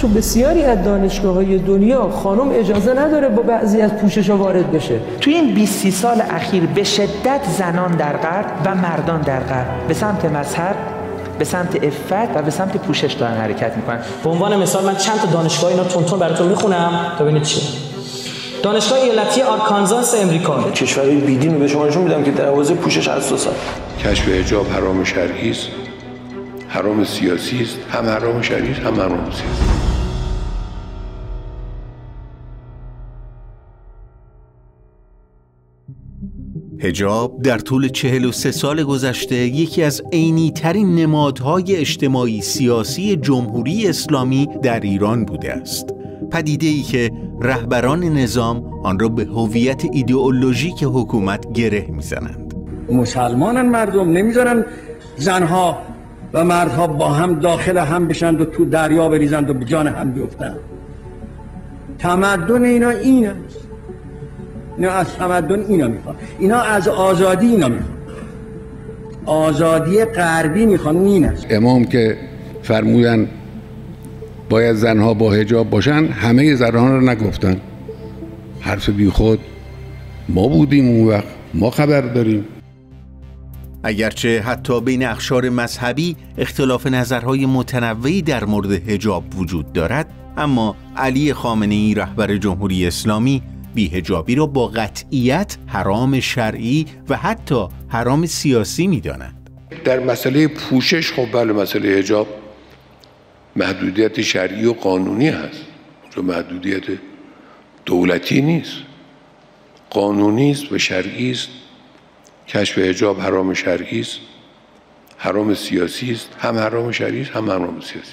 تو بسیاری از دانشگاه‌های دنیا خانم اجازه نداره با بعضی از پوشش‌ها وارد بشه. توی این 20 سال اخیر به شدت زنان در غرب و مردان در غرب به سمت مذهب، به سمت عفت و به سمت پوشش دارن حرکت میکنن. به عنوان مثال من چند تا دانشگاه اینا تونتون براتون میخونم تا ببینید چیه. دانشگاه ایالتی آرکانزاس امریکا، کشورهای بیدین به شما نشون میدم که در حوزه پوشش حساسن. کشف حجاب حرام شرعی است، حرام سیاسی است، هم حرام شرعی است هم حرام سیاسی. حجاب در طول 43 سال گذشته یکی از عینی ترین نمادهای اجتماعی سیاسی جمهوری اسلامی در ایران بوده است. پدیده‌ای که رهبران نظام آن را به هویت ایدئولوژیک حکومت گره می‌زنند. مسلمانان مردم نمی‌ذارن زنها و مردها با هم داخل هم بشند و تو دریا بریزند و به جان هم بیفتند. تمدن اینا اینه. اینا از تمدن اینا میخوان، اینا از آزادی اینا میخوان، آزادی غربی میخوان. این است امام که فرمودن باید زنها با حجاب باشن، همه زنها رو نگفتن. حرف بی خود. ما بودیم اون وقت، ما خبر داریم. اگرچه حتی بین اقشار مذهبی اختلاف نظرهای متنوعی در مورد حجاب وجود دارد، اما علی خامنه‌ای رهبر جمهوری اسلامی بی‌حجابی را با قطعیت حرام شرعی و حتی حرام سیاسی می‌دانند. در مسئله پوشش خب بله، مسئله حجاب محدودیت شرعی و قانونی هست. چون محدودیت دولتی نیست، قانونی است و شرعی است. کشف حجاب حرام شرعی است، حرام سیاسی است، هم حرام شرعی است هم حرام سیاسی است.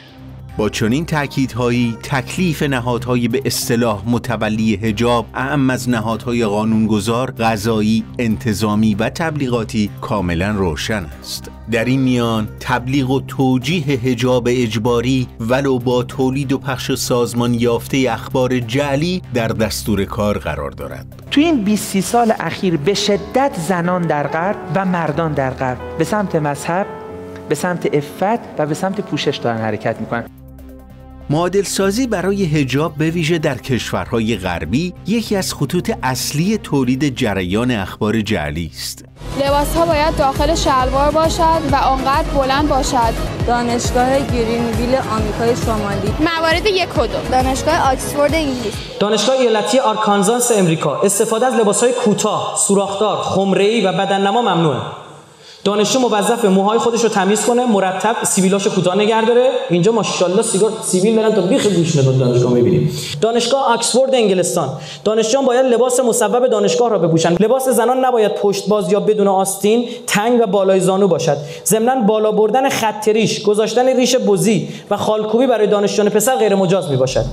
با چنین تأکیدهایی تکلیف نهادهای به اصطلاح متولی حجاب، اعم از نهادهای قانونگذار، قضایی، انتظامی و تبلیغاتی کاملا روشن است. در این میان تبلیغ و توجیه حجاب اجباری ولو با تولید و پخش و سازمان یافته اخبار جعلی در دستور کار قرار دارد. توی این 20 سال اخیر به شدت زنان در غرب و مردان در غرب به سمت مذهب، به سمت عفت و به سمت پوشش دارن حرکت میکنن. معادل سازی برای حجاب به ویژه در کشورهای غربی یکی از خطوط اصلی تولید جریان اخبار جعلی است. لباس‌ها باید داخل شلوار باشد و آنقدر بلند باشد. دانشگاه گرینویل آمریکای شمالی، موارد 1 و 2. دانشگاه آکسفورد انگلیس، دانشگاه ایالتی آرکانزاس امریکا، استفاده از لباس‌های کوتاه، سوراخدار، خمره‌ای و بدننما ممنوعه. دانشجو موظف به موهای خودش رو تمیز کنه، مرتب سیبیلاشو کوتاه نگه داره. اینجا ماشاءالله سیگار سیبیل دارن تا بیخ گوش نداد. دانشگاه می‌بینیم دانشگاه آکسفورد انگلستان، دانشجویان باید لباس مصوب دانشگاه را بپوشند. لباس زنان نباید پشت باز یا بدون آستین، تنگ و بالای زانو باشد. ضمناً بالا بردن خط ریش، گذاشتن ریش بزی و خالکوبی برای دانشجویان پسر غیر مجاز میباشد.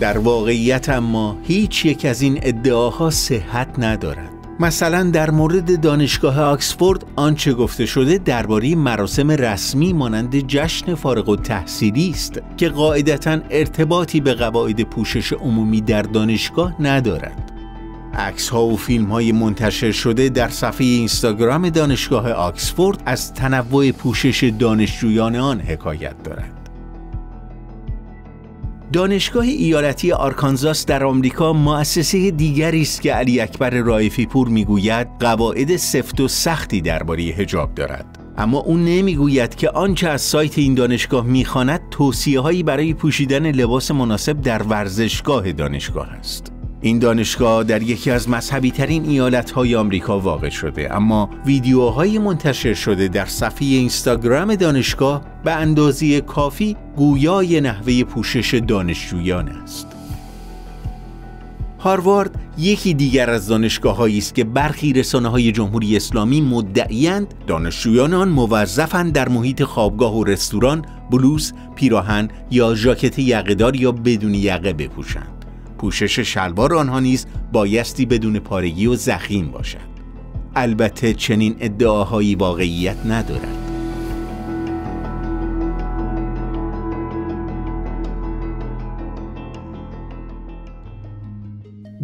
در واقعیت اما هیچ یک از این ادعاها صحت ندارد. مثلا در مورد دانشگاه آکسفورد آنچه گفته شده درباره مراسم رسمی مانند جشن فارغ التحصیلی است که قاعدتاً ارتباطی به قواعد پوشش عمومی در دانشگاه ندارد. عکس‌ها و فیلم‌های منتشر شده در صفحه اینستاگرام دانشگاه آکسفورد از تنوع پوشش دانشجویان آن حکایت دارد. دانشگاه ایالتی آرکانزاس در آمریکا مؤسسه دیگری است که علی اکبر رائفی پور میگوید قواعد سفت و سختی درباره حجاب دارد، اما او نمیگوید که آنچه از سایت این دانشگاه میخواند توصیه‌هایی برای پوشیدن لباس مناسب در ورزشگاه دانشگاه است. این دانشگاه در یکی از مذهبی ترین ایالت‌های آمریکا واقع شده، اما ویدیوهای منتشر شده در صفحه اینستاگرام دانشگاه به اندازه کافی گویای نحوه پوشش دانشجویان است. هاروارد یکی دیگر از دانشگاه‌هایی است که برخی رسانه‌های جمهوری اسلامی مدعی‌اند دانشجویان آن موظفند در محیط خوابگاه و رستوران بلوز، پیراهن یا ژاکت یقه‌دار یا بدون یقه بپوشند. پوشش شلوار آنها نیز بایستی بدون پارگی و ضخیم باشد. البته چنین ادعاهایی واقعیت ندارد.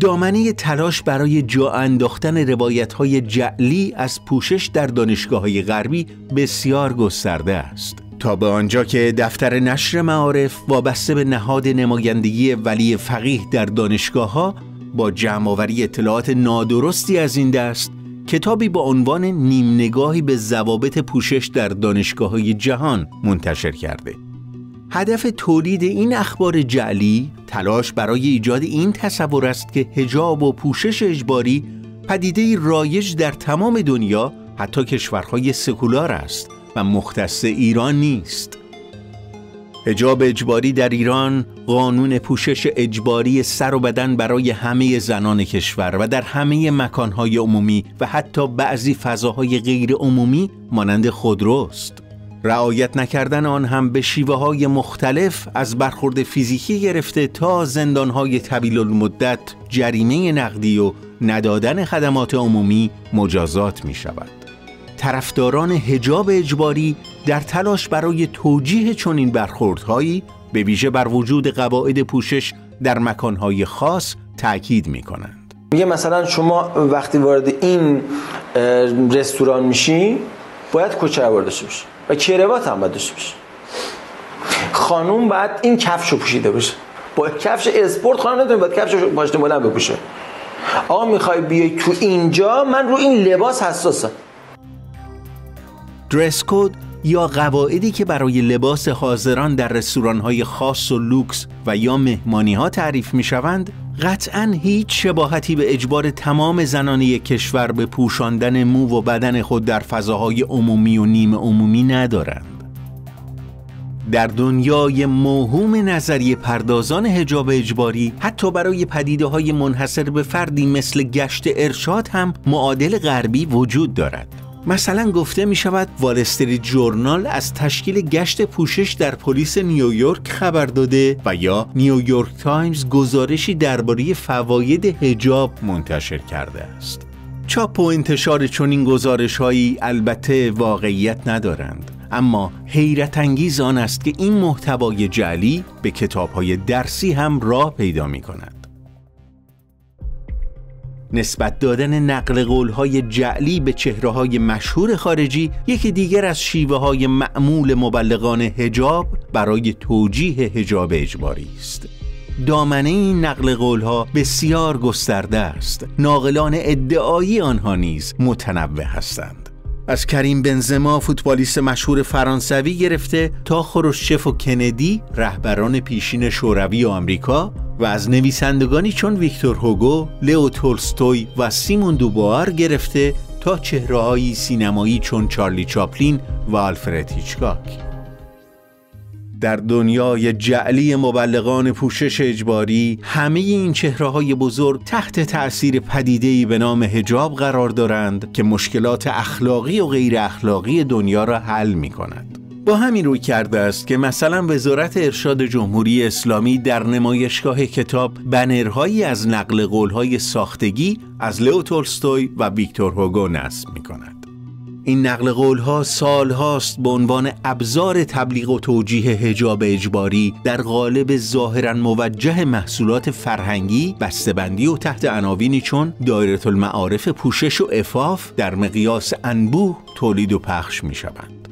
دامنه تلاش برای جا انداختن روایت‌های جعلی از پوشش در دانشگاه‌های غربی بسیار گسترده است. تا به آنجا که دفتر نشر معارف وابسته به نهاد نمایندگی ولی فقیه در دانشگاه‌ها با جمع‌آوری اطلاعات نادرستی از این دست کتابی با عنوان نیم نگاهی به ضوابط پوشش در دانشگاه‌های جهان منتشر کرده. هدف تولید این اخبار جعلی تلاش برای ایجاد این تصور است که حجاب و پوشش اجباری پدیده‌ای رایج در تمام دنیا، حتی کشورهای سکولار است و مختص ایران نیست. حجاب اجباری در ایران قانون پوشش اجباری سر و بدن برای همه زنان کشور و در همه مکانهای عمومی و حتی بعضی فضاهای غیر عمومی مانند خودروست. رعایت نکردن آن هم به شیوه‌های مختلف از برخورد فیزیکی گرفته تا زندان‌های طویل المدت، جریمه نقدی و ندادن خدمات عمومی مجازات می‌شود. طرفداران حجاب اجباری در تلاش برای توجیه چنین برخوردهایی به ویژه بر وجود قواعد پوشش در مکان‌های خاص تأکید می‌کنند. میگه مثلا شما وقتی وارد این رستوران میشی باید کچه وارد بشی و کراوات هم باید داشته باشه. خانوم باید این کفشو پوشیده باشه. با کفش اسپورت خانوم نمیتونه، باید کفشو پاشنه بلند بپوشه. آقا میخوای بیای تو اینجا، من رو این لباس حساسم. درس کد یا قواعدی که برای لباس حاضران در رستوران‌های خاص و لوکس و یا مهمانی‌ها تعریف میشوند، قطعاً هیچ شباهتی به اجبار تمام زنان یک کشور به پوشاندن مو و بدن خود در فضاهای عمومی و نیمه عمومی ندارند. در دنیای موهوم نظریه پردازان حجاب اجباری، حتی برای پدیده‌های منحصر به فردی مثل گشت ارشاد هم معادل غربی وجود دارد. مثلا گفته می شود وال استریت ژورنال از تشکیل گشت پوشش در پلیس نیویورک خبر داده و یا نیویورک تایمز گزارشی درباره فواید حجاب منتشر کرده است. چاپ و انتشار چنین گزارش‌هایی البته واقعیت ندارند، اما حیرت انگیز آن است که این محتوای جعلی به کتاب‌های درسی هم راه پیدا می‌کند. نسبت دادن نقل قول‌های جعلی به چهره‌های مشهور خارجی یکی دیگر از شیوه‌های معمول مبلغان حجاب برای توجیه حجاب اجباری است. دامنه این نقل قول‌ها بسیار گسترده است. ناقلان ادعایی آنها نیز متنوع هستند. از کریم بنزما فوتبالیست مشهور فرانسوی گرفته تا خروشچف و کندی رهبران پیشین شوروی و آمریکا و از نویسندگانی چون ویکتور هوگو، لئو تولستوی و سیمون دوبوار گرفته تا چهره‌های سینمایی چون چارلی چاپلین و آلفرد هیچکاک. در دنیای جعلی مبلغان پوشش اجباری همه این چهره‌های بزرگ تحت تأثیر پدیده‌ای به نام حجاب قرار دارند که مشکلات اخلاقی و غیر اخلاقی دنیا را حل می‌کند. با همین روی کرده است که مثلا وزارت ارشاد جمهوری اسلامی در نمایشگاه کتاب بنرهایی از نقل قول‌های ساختگی از لئو تولستوی و ویکتور هوگو نصب می‌کند. این نقل قول‌ها سال‌هاست به عنوان ابزار تبلیغ و توجیه حجاب اجباری در قالب ظاهراً موجه محصولات فرهنگی، بسته‌بندی و تحت عناوینی چون دایره‌المعارف پوشش و عفاف در مقیاس انبوه تولید و پخش می‌شوند.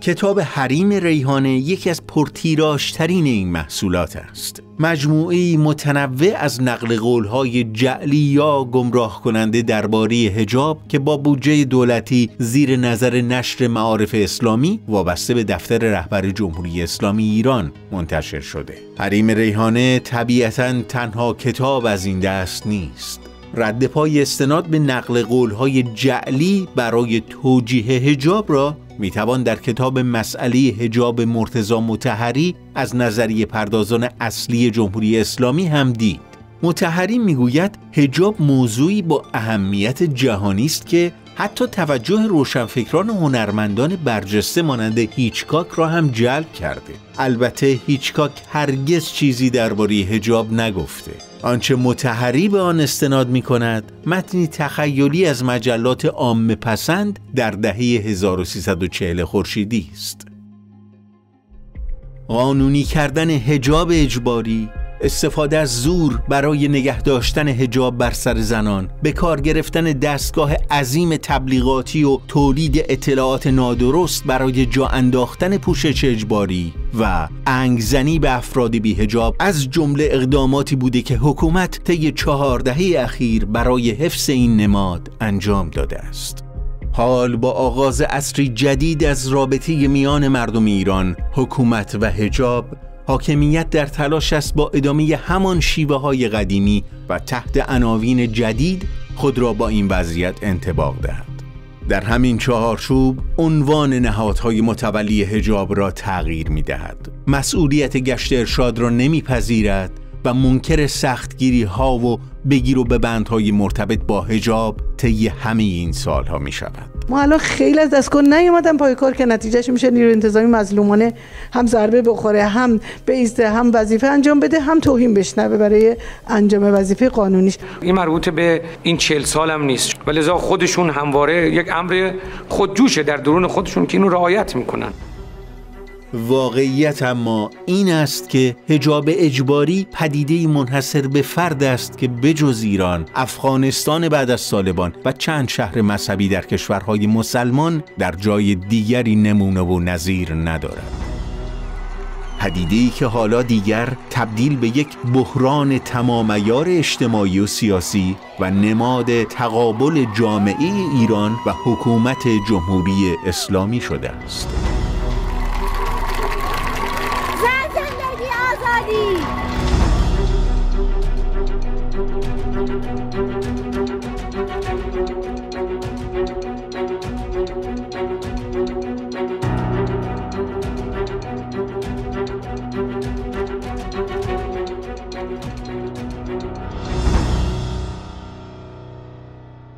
کتاب حریم ریحانه یکی از پرتیراژترین این محصولات است. مجموعه‌ای متنوع از نقل قول‌های جعلی یا گمراه کننده درباره حجاب که با بودجه دولتی زیر نظر نشر معارف اسلامی وابسته به دفتر رهبر جمهوری اسلامی ایران منتشر شده. حریم ریحانه طبیعتاً تنها کتاب از این دست نیست. ردپای استناد به نقل قول‌های جعلی برای توجیه حجاب را میتوان در کتاب مسئله حجاب مرتضی مطهری از نظریه پردازان اصلی جمهوری اسلامی هم دید. مطهری میگوید حجاب موضوعی با اهمیت جهانی است که حتی توجه روشنفکران و هنرمندان برجسته مانند هیچکاک را هم جلب کرده. البته هیچکاک هرگز چیزی درباره حجاب نگفته. آنچه مطهری به آن استناد می کند متنی تخیلی از مجلات عامه پسند در دهه 1340 خورشیدی است. قانونی کردن حجاب اجباری استفاده از زور برای نگه داشتن حجاب بر سر زنان، به کار گرفتن دستگاه عظیم تبلیغاتی و تولید اطلاعات نادرست برای جا انداختن پوشش اجباری و انگزنی به افراد بی‌حجاب از جمله اقداماتی بوده که حکومت طی 4 دهه اخیر برای حفظ این نماد انجام داده است. حال با آغاز عصری جدید از رابطه میان مردم ایران، حکومت و حجاب، حاکمیت در تلاش است با ادامه همان شیوه های قدیمی و تحت عناوین جدید خود را با این وضعیت انطباق دهد. در همین چهارچوب عنوان نهادهای متولی حجاب را تغییر می دهد، مسئولیت گشت ارشاد را نمی پذیرد و منکر سختگیری ها و بگیر و ببندهای مرتبط با حجاب طی همه این سالها می شود. ما الان خیلی از دستگاه نیومدن پای کار که نتیجهش میشه نیروی انتظامی مظلومانه هم ضربه بخوره، هم بایسته، هم وظیفه انجام بده، هم توهین بشنوه برای انجام وظیفه قانونیش. این مربوط به این 40 سال هم نیست و لذا خودشون همواره یک امر خودجوشه در درون خودشون که اینو رعایت میکنن. واقعیت اما این است که حجاب اجباری پدیده‌ای منحصر به فرد است که بجز ایران، افغانستان بعد از طالبان و چند شهر مذهبی در کشورهای مسلمان در جای دیگری نمونه و نظیر ندارد. پدیده‌ای که حالا دیگر تبدیل به یک بحران تمام عیار اجتماعی و سیاسی و نماد تقابل جامعه ایران و حکومت جمهوری اسلامی شده است.